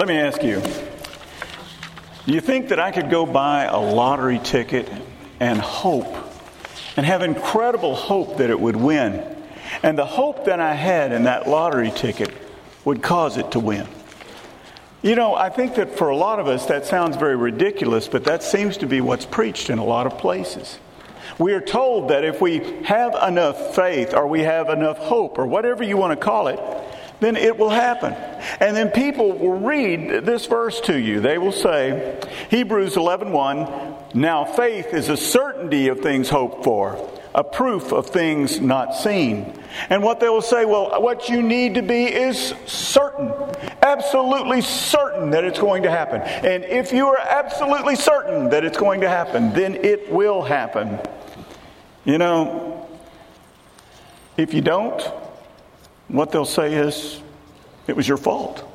Let me ask you, do you think that I could go buy a lottery ticket and hope and have incredible hope that it would win? And the hope that I had in that lottery ticket would cause it to win. You know, I think that for a lot of us that sounds very ridiculous, but that seems to be what's preached in a lot of places. We are told that if we have enough faith or we have enough hope or whatever you want to call it, then it will happen. And then people will read this verse to you. They will say, Hebrews 11:1, now faith is a certainty of things hoped for, a proof of things not seen. And what they will say, well, what you need to be is certain, absolutely certain that it's going to happen. And if you are absolutely certain that it's going to happen, then it will happen. You know, if you don't, what they'll say is, it was your fault.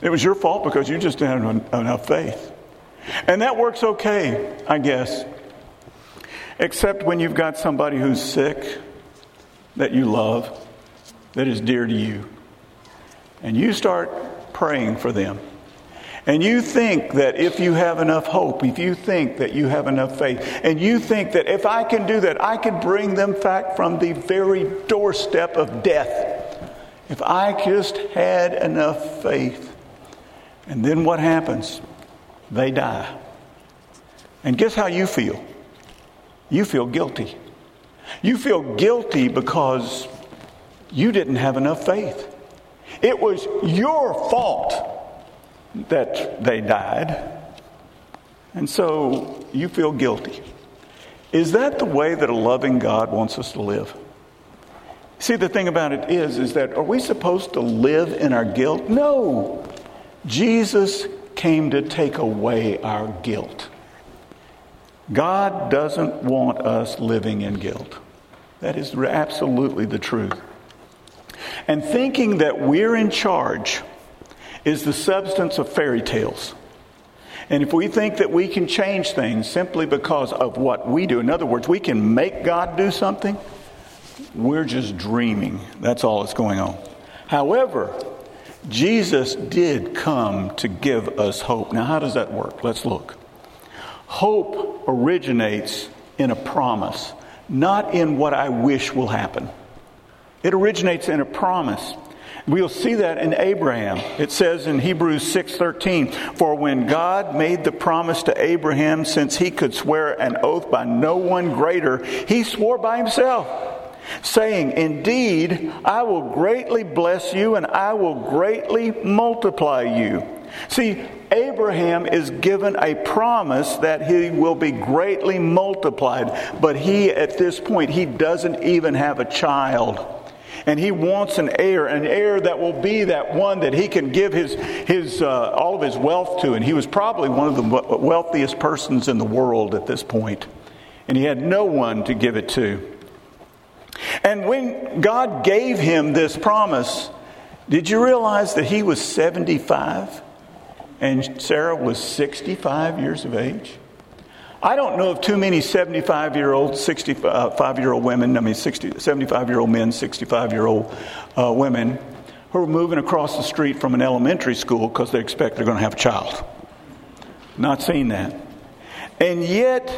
It was your fault because you just didn't have enough faith. And that works okay, I guess. Except when you've got somebody who's sick, that you love, that is dear to you. And you start praying for them. And you think that if you have enough hope, if you think that you have enough faith, and you think that if I can do that, I can bring them back from the very doorstep of death. If I just had enough faith. And then what happens? They die. And guess how you feel? You feel guilty. You feel guilty because you didn't have enough faith. It was your fault that they died. And so you feel guilty. Is that the way that a loving God wants us to live? See, the thing about it is that are we supposed to live in our guilt? No. Jesus came to take away our guilt. God doesn't want us living in guilt. That is absolutely the truth. And thinking that we're in charge is the substance of fairy tales. And if we think that we can change things simply because of what we do, in other words, we can make God do something, we're just dreaming. That's all that's going on. However, Jesus did come to give us hope. Now, how does that work? Let's look. Hope originates in a promise, not in what I wish will happen. It originates in a promise. We'll see that in Abraham. It says in Hebrews 6:13, for when God made the promise to Abraham, since he could swear an oath by no one greater, he swore by himself, saying, indeed, I will greatly bless you and I will greatly multiply you. See, Abraham is given a promise that he will be greatly multiplied, but he, at this point, he doesn't even have a child. And he wants an heir that will be that one that he can give his all of his wealth to. And he was probably one of the wealthiest persons in the world at this point. And he had no one to give it to. And when God gave him this promise, did you realize that he was 75 and Sarah was 65 years of age? I don't know of too many 75-year-old, 65-year-old women, 75-year-old men, 65-year-old women who are moving across the street from an elementary school because they expect they're going to have a child. Not seen that. And yet,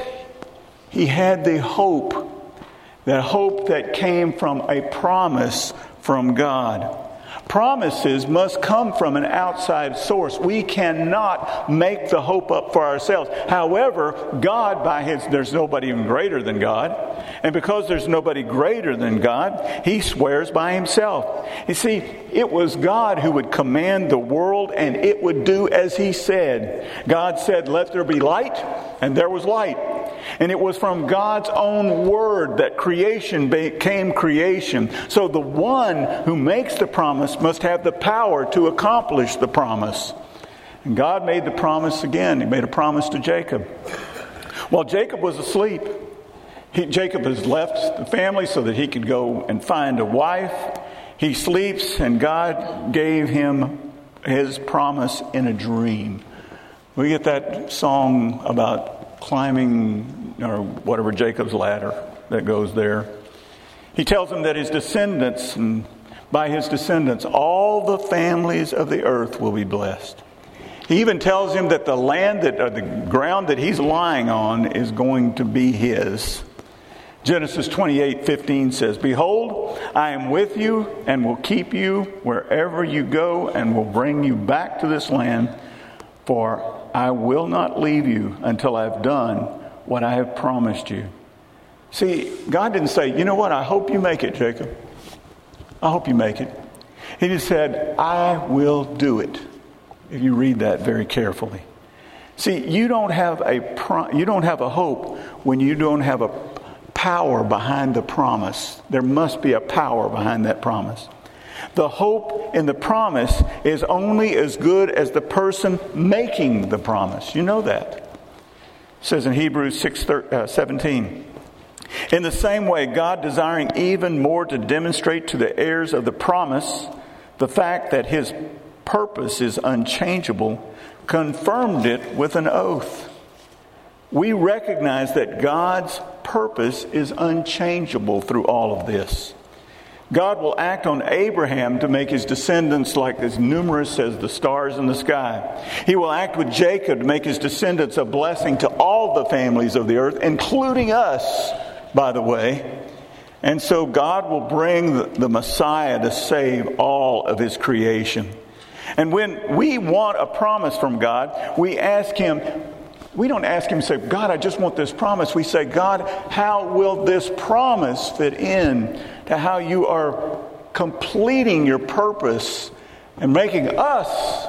he had the hope that came from a promise from God. Promises must come from an outside source. We cannot make the hope up for ourselves. However, God, there's nobody even greater than God. And because there's nobody greater than God, he swears by himself. You see, it was God who would command the world and it would do as he said. God said, let there be light, and there was light. And it was from God's own word that creation became creation. So the one who makes the promise must have the power to accomplish the promise. And God made the promise again. He made a promise to Jacob. While Jacob was asleep, Jacob has left the family so that he could go and find a wife. He sleeps, and God gave him his promise in a dream. We get that song about climbing or whatever Jacob's ladder that goes there. He tells him that his descendants and by his descendants, all the families of the earth will be blessed. He even tells him that the land that, or the ground that he's lying on is going to be his. Genesis 28:15 says, "Behold, I am with you and will keep you wherever you go and will bring you back to this land, for I will not leave you until I have done what I have promised you." See, God didn't say, "You know what, I hope you make it, Jacob. I hope you make it." He just said, "I will do it." If you read that very carefully. See, you don't have a hope when you don't have a power behind the promise. There must be a power behind that promise. The hope in the promise is only as good as the person making the promise. You know that. It says in Hebrews 6:17. "In the same way, God, desiring even more to demonstrate to the heirs of the promise the fact that his purpose is unchangeable, confirmed it with an oath." We recognize that God's purpose is unchangeable through all of this. God will act on Abraham to make his descendants like as numerous as the stars in the sky. He will act with Jacob to make his descendants a blessing to all the families of the earth, including us, by the way. And so God will bring the Messiah to save all of his creation. And when we want a promise from God, we don't ask him, say, "God, I just want this promise." We say, "God, how will this promise fit in to how you are completing your purpose and making us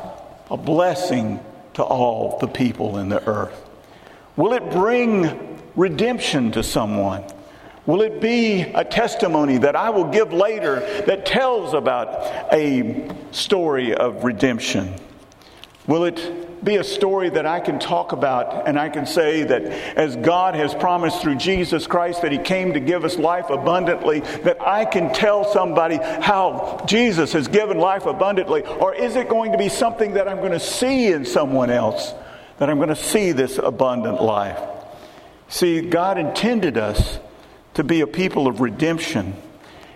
a blessing to all the people in the earth? Will it bring redemption to someone? Will it be a testimony that I will give later that tells about a story of redemption? Will it be a story that I can talk about and I can say that as God has promised through Jesus Christ that he came to give us life abundantly, that I can tell somebody how Jesus has given life abundantly? Or is it going to be something that I'm going to see in someone else, that I'm going to see this abundant life?" See, God intended us to be a people of redemption.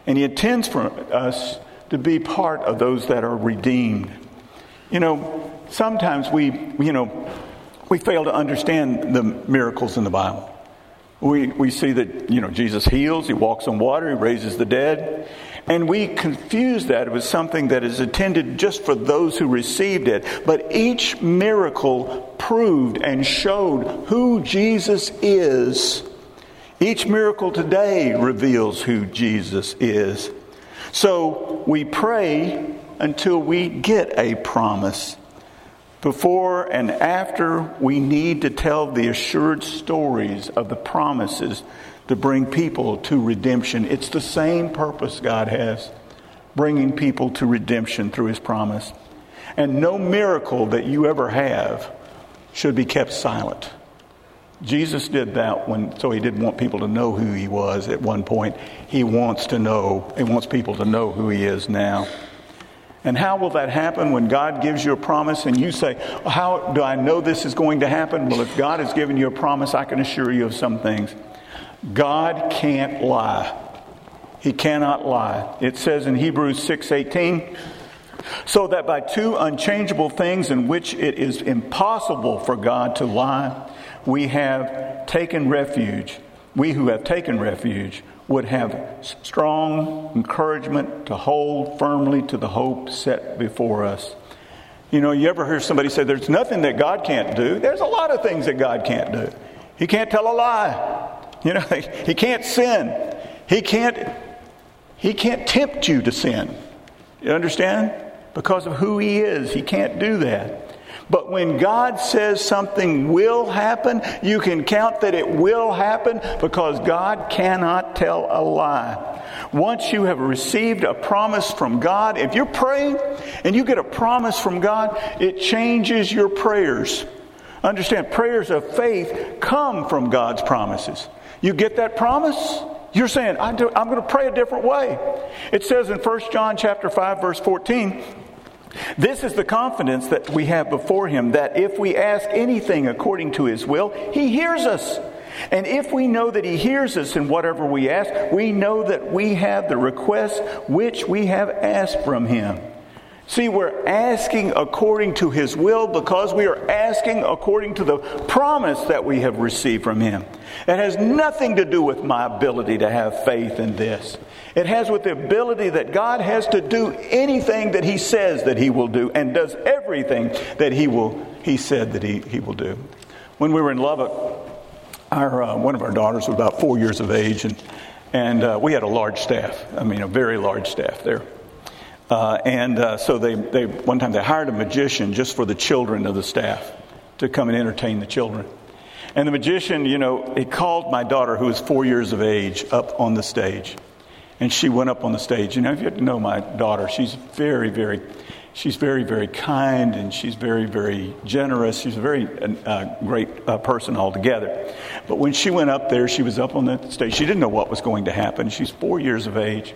And he intends for us to be part of those that are redeemed. You know, sometimes we fail to understand the miracles in the Bible. We see that, Jesus heals, he walks on water, he raises the dead. And we confuse that with something that is intended just for those who received it. But each miracle proved and showed who Jesus is. Each miracle today reveals who Jesus is. So we pray until we get a promise. Before and after, we need to tell the assured stories of the promises to bring people to redemption. It's the same purpose God has, bringing people to redemption through his promise. And no miracle that you ever have should be kept silent. Jesus did that so he didn't want people to know who he was at one point. He wants people to know who he is now. And how will that happen when God gives you a promise and you say, "How do I know this is going to happen?" Well, if God has given you a promise, I can assure you of some things. God can't lie. He cannot lie. It says in Hebrews 6:18, "So that by two unchangeable things in which it is impossible for God to lie, we have taken refuge. We who have taken refuge would have strong encouragement to hold firmly to the hope set before us." You ever hear somebody say, "There's nothing that God can't do"? There's a lot of things that God can't do. He can't tell a lie. He can't sin. He can't tempt you to sin. You understand? Because of who he is, he can't do that. But when God says something will happen, you can count that it will happen because God cannot tell a lie. Once you have received a promise from God, if you're praying and you get a promise from God, it changes your prayers. Understand, prayers of faith come from God's promises. You get that promise, you're saying, I'm going to pray a different way. It says in 1 John chapter 5, verse 14, "This is the confidence that we have before him, that if we ask anything according to his will, he hears us. And if we know that he hears us in whatever we ask, we know that we have the request which we have asked from him. See, we're asking according to his will because we are asking according to the promise that we have received from him. It has nothing to do with my ability to have faith in this. It has with the ability that God has to do anything that he says that he will do and does everything that he said that he will do. When we were in Lubbock, one of our daughters was about 4 years of age, and we had a large staff. I mean, a very large staff there. So they one time they hired a magician just for the children of the staff to come and entertain the children. And the magician, he called my daughter, who was 4 years of age, up on the stage. And she went up on the stage. If you know my daughter, she's very, very kind, and she's very, very generous. She's a very great person altogether. But when she went up there, she was up on the stage. She didn't know what was going to happen. She's 4 years of age.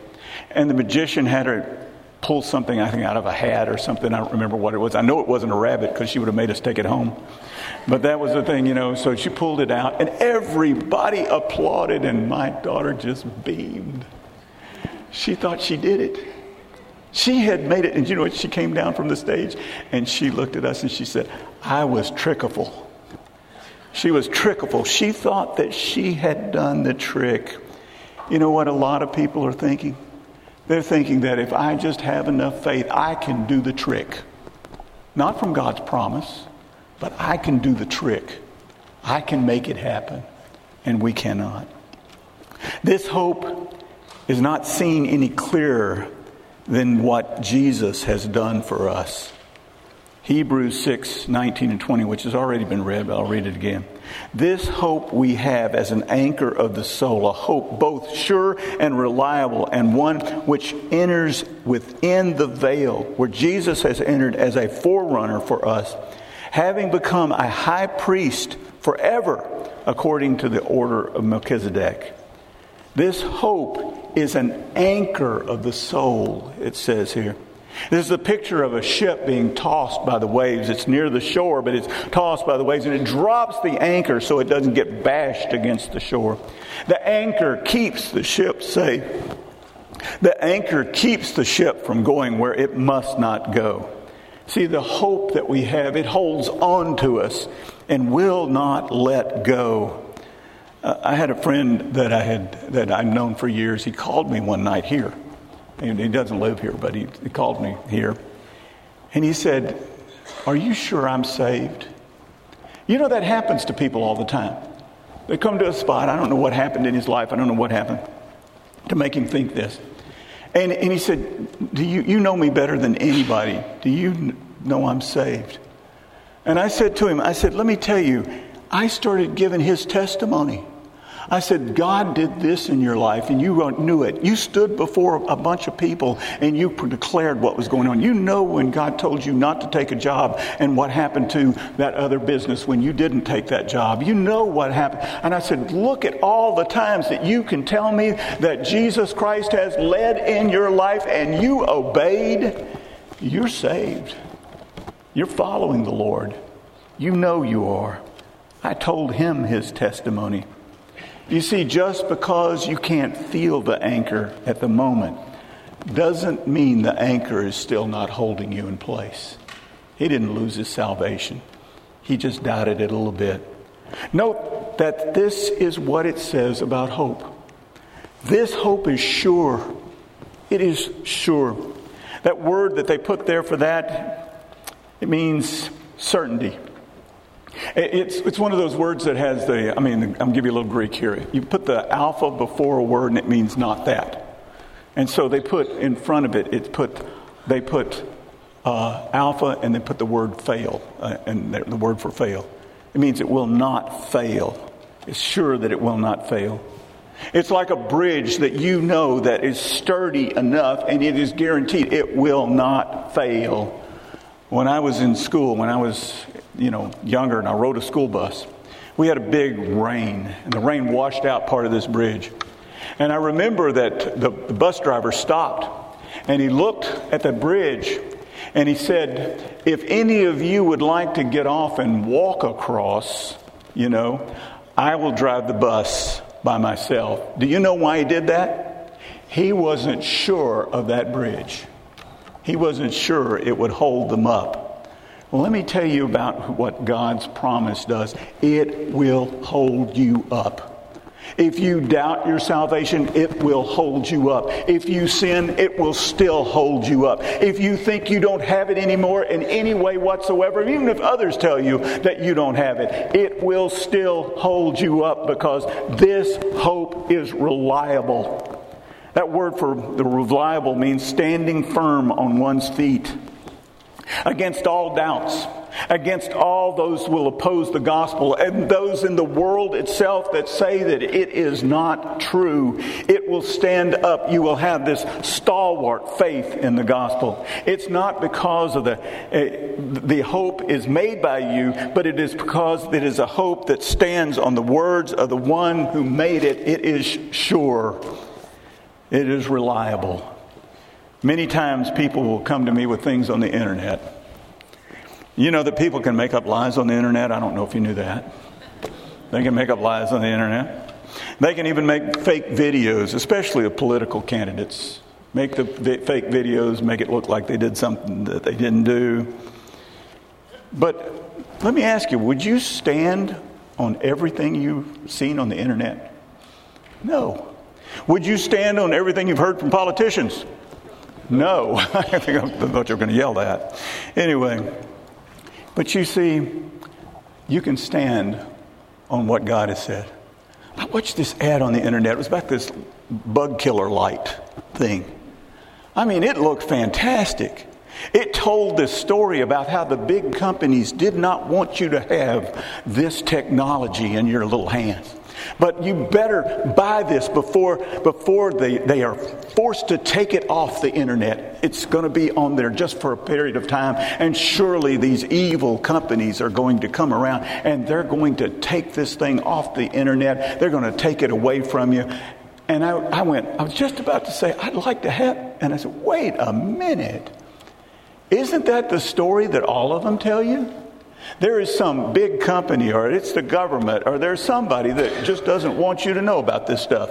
And the magician had her pull something, I think, out of a hat or something. I don't remember what it was. I know it wasn't a rabbit because she would have made us take it home. But that was the thing, So she pulled it out, and everybody applauded, and my daughter just beamed. She thought she did it. She had made it, and you know what? She came down from the stage, and she looked at us, and she said, I was trickable. She was trickable. She thought that she had done the trick. You know what a lot of people are thinking? They're thinking that if I just have enough faith, I can do the trick. Not from God's promise, but I can do the trick. I can make it happen, and we cannot. This hope is not seen any clearer than what Jesus has done for us. Hebrews 6:19 and 20, which has already been read, but I'll read it again. This hope we have as an anchor of the soul, a hope both sure and reliable, and one which enters within the veil, where Jesus has entered as a forerunner for us, having become a high priest forever, according to the order of Melchizedek. This hope is an anchor of the soul, it says here. This is a picture of a ship being tossed by the waves. It's near the shore, but it's tossed by the waves, and it drops the anchor so it doesn't get bashed against the shore. The anchor keeps the ship safe. The anchor keeps the ship from going where it must not go. See, the hope that we have, it holds on to us and will not let go. I had a friend that I'd known for years. He called me one night here. He doesn't live here, but he called me here. And he said, are you sure I'm saved? That happens to people all the time. They come to a spot. I don't know what happened in his life. I don't know what happened to make him think this. And he said, do you know me better than anybody? Do you know I'm saved? And I said to him, let me tell you, I started giving his testimony. I said, God did this in your life, and you knew it. You stood before a bunch of people, and you declared what was going on. When God told you not to take a job and what happened to that other business when you didn't take that job. What happened. And I said, look at all the times that you can tell me that Jesus Christ has led in your life, and you obeyed. You're saved. You're following the Lord. You are. I told him his testimony. You see, just because you can't feel the anchor at the moment doesn't mean the anchor is still not holding you in place. He didn't lose his salvation. He just doubted it a little bit. Note that this is what it says about hope. This hope is sure. It is sure. That word that they put there for that, it means certainty. It's one of those words that has I'm giving you a little Greek here. You put the alpha before a word and it means not that. And so they put in front of it, they put alpha and they put the word fail, and the word for fail. It means it will not fail. It's sure that it will not fail. It's like a bridge that that is sturdy enough and it is guaranteed it will not fail. When I was in school, when I was younger and I rode a school bus, we had a big rain, and the rain washed out part of this bridge. And I remember that the bus driver stopped, and he looked at the bridge, and he said, if any of you would like to get off and walk across, I will drive the bus by myself. Do you know why he did that? He wasn't sure of that bridge. He wasn't sure it would hold them up. Well, let me tell you about what God's promise does. It will hold you up. If you doubt your salvation, it will hold you up. If you sin, it will still hold you up. If you think you don't have it anymore in any way whatsoever, even if others tell you that you don't have it, it will still hold you up because this hope is reliable. That word for the reliable means standing firm on one's feet against all doubts, against all those who will oppose the gospel and those in the world itself that say that it is not true. It will stand up. You will have this stalwart faith in the gospel. It's not because of the hope is made by you, but it is because it is a hope that stands on the words of the one who made it. It is sure. It is reliable. Many times people will come to me with things on the internet. You know that people can make up lies on the internet? I don't know if you knew that. They can make up lies on the internet. They can even make fake videos, especially of political candidates. Make the fake videos, make it look like they did something that they didn't do. But let me ask you, would you stand on everything you've seen on the internet? No. Would you stand on everything you've heard from politicians? No. I think I thought you were going to yell that. Anyway. But you see, you can stand on what God has said. I watched this ad on the internet. It was about this bug killer light thing. I mean, it looked fantastic. It told this story about how the big companies did not want you to have this technology in your little hands. But you better buy this before they are forced to take it off the internet. It's going to be on there just for a period of time. And surely these evil companies are going to come around and they're going to take this thing off the internet. They're going to take it away from you. And I was just about to say, I'd like to have, and I said, wait a minute. Isn't that the story that all of them tell you? There is some big company, or it's the government, or there's somebody that just doesn't want you to know about this stuff.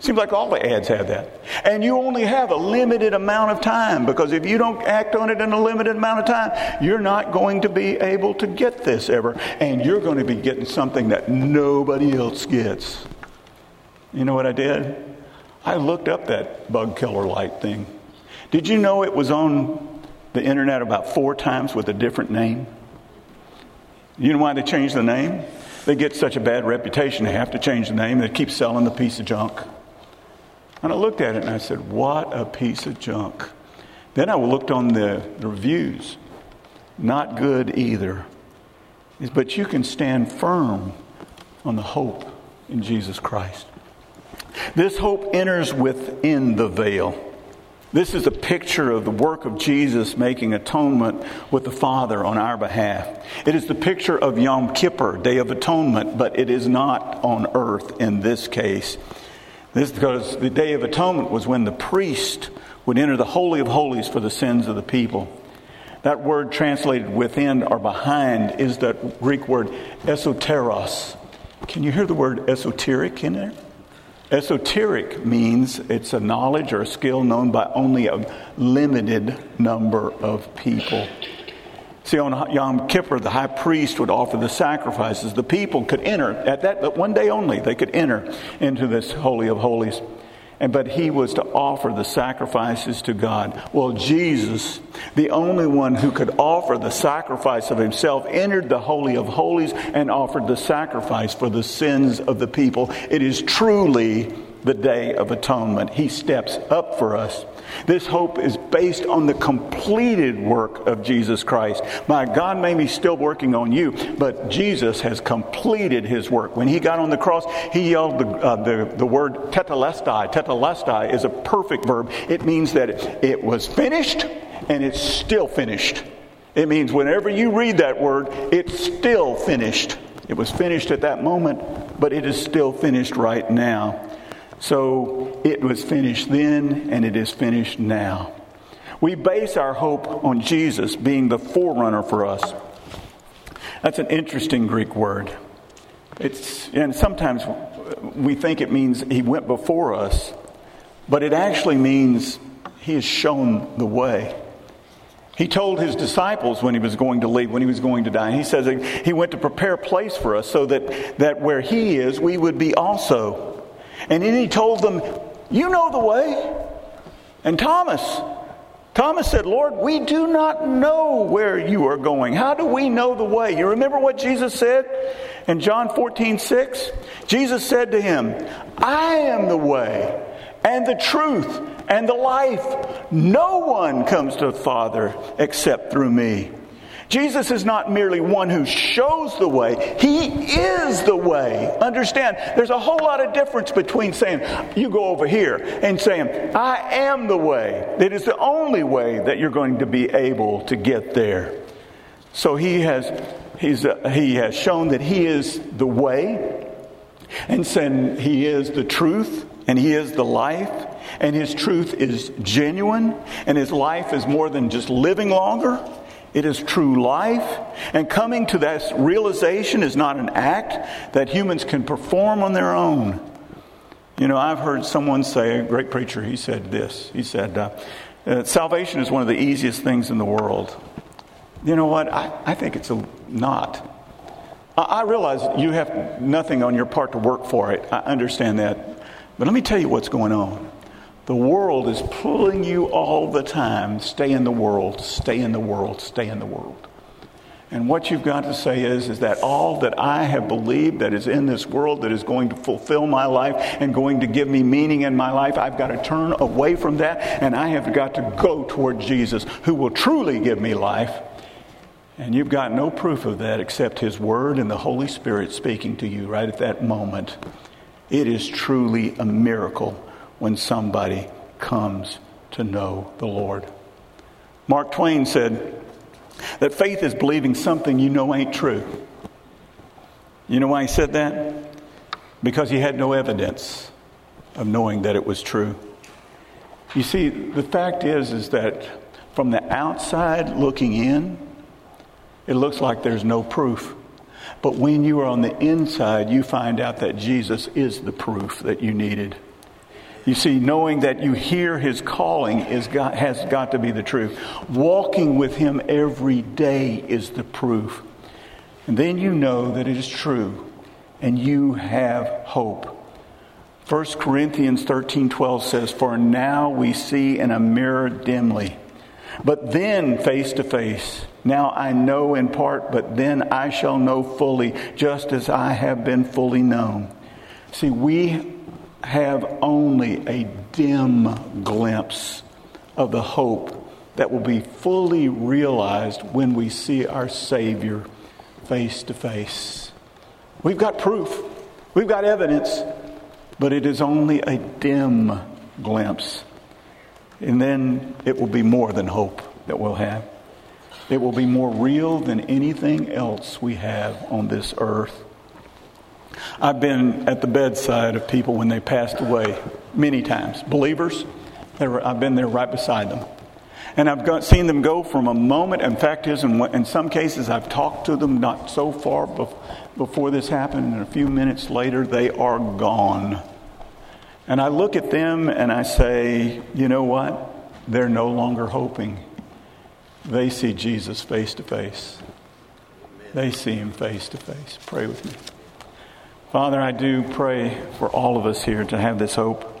Seems like all the ads have that. And you only have a limited amount of time, because if you don't act on it in a limited amount of time, you're not going to be able to get this ever. And you're going to be getting something that nobody else gets. You know what I did? I looked up that bug killer light thing. Did you know it was on the internet about 4 times with a different name? You know why they change the name? They get such a bad reputation, they have to change the name. They keep selling the piece of junk. And I looked at it and I said, what a piece of junk. Then I looked on the reviews. Not good either. But you can stand firm on the hope in Jesus Christ. This hope enters within the veil. This is a picture of the work of Jesus making atonement with the Father on our behalf. It is the picture of Yom Kippur, Day of Atonement, but it is not on earth in this case. This is because the Day of Atonement was when the priest would enter the Holy of Holies for the sins of the people. That word translated within or behind is the Greek word esoteros. Can you hear the word esoteric in there? Esoteric means it's a knowledge or a skill known by only a limited number of people. See, on Yom Kippur, the high priest would offer the sacrifices. The people could enter at that, but one day only they could enter into this Holy of Holies. But he was to offer the sacrifices to God. Well, Jesus, the only one who could offer the sacrifice of himself, entered the Holy of Holies and offered the sacrifice for the sins of the people. It is truly the Day of Atonement. He steps up for us. This hope is based on the completed work of Jesus Christ. My God may be still working on you, but Jesus has completed his work. When he got on the cross, he yelled the word tetelestai. Tetelestai is a perfect verb. It means that it was finished and it's still finished. It means whenever you read that word, it's still finished. It was finished at that moment, but it is still finished right now. So it was finished then, and it is finished now. We base our hope on Jesus being the forerunner for us. That's an interesting Greek word. And sometimes we think it means he went before us, but it actually means he has shown the way. He told his disciples when he was going to leave, when he was going to die. He says he went to prepare a place for us so that where he is, we would be also. And then he told them, you know the way. And Thomas said, Lord, we do not know where you are going. How do we know the way? You remember what Jesus said in John 14:6? Jesus said to him, I am the way and the truth and the life. No one comes to the Father except through me. Jesus is not merely one who shows the way. He is the way. Understand, there's a whole lot of difference between saying, you go over here, and saying, I am the way. It is the only way that you're going to be able to get there. So he has shown that he is the way, and said he is the truth, and he is the life, and his truth is genuine, and his life is more than just living longer. It is true life, and coming to that realization is not an act that humans can perform on their own. You know, I've heard someone say, a great preacher, he said this. He said, salvation is one of the easiest things in the world. You know what? I think it's not. I realize you have nothing on your part to work for it. I understand that. But let me tell you what's going on. The world is pulling you all the time. Stay in the world, stay in the world, stay in the world. And what you've got to say is that all that I have believed that is in this world that is going to fulfill my life and going to give me meaning in my life, I've got to turn away from that, and I have got to go toward Jesus, who will truly give me life. And you've got no proof of that except his word and the Holy Spirit speaking to you right at that moment. It is truly a miracle when somebody comes to know the Lord. Mark Twain said that faith is believing something you know ain't true. You know why he said that? Because he had no evidence of knowing that it was true. You see, the fact is that from the outside looking in, it looks like there's no proof. But when you are on the inside, you find out that Jesus is the proof that you needed. You see, knowing that you hear his calling has got to be the truth. Walking with him every day is the proof. And then you know that it is true, and you have hope. First Corinthians 13:12 says, for now we see in a mirror dimly, but then face to face. Now I know in part, but then I shall know fully, just as I have been fully known. See, we have only a dim glimpse of the hope that will be fully realized when we see our Savior face to face. We've got proof. We've got evidence. But it is only a dim glimpse. And then it will be more than hope that we'll have. It will be more real than anything else we have on this earth. I've been at the bedside of people when they passed away many times. Believers, I've been there right beside them. And I've seen them go from a moment. In fact, in some cases, I've talked to them not so far before this happened. And a few minutes later, they are gone. And I look at them and I say, you know what? They're no longer hoping. They see Jesus face to face. They see him face to face. Pray with me. Father, I do pray for all of us here to have this hope.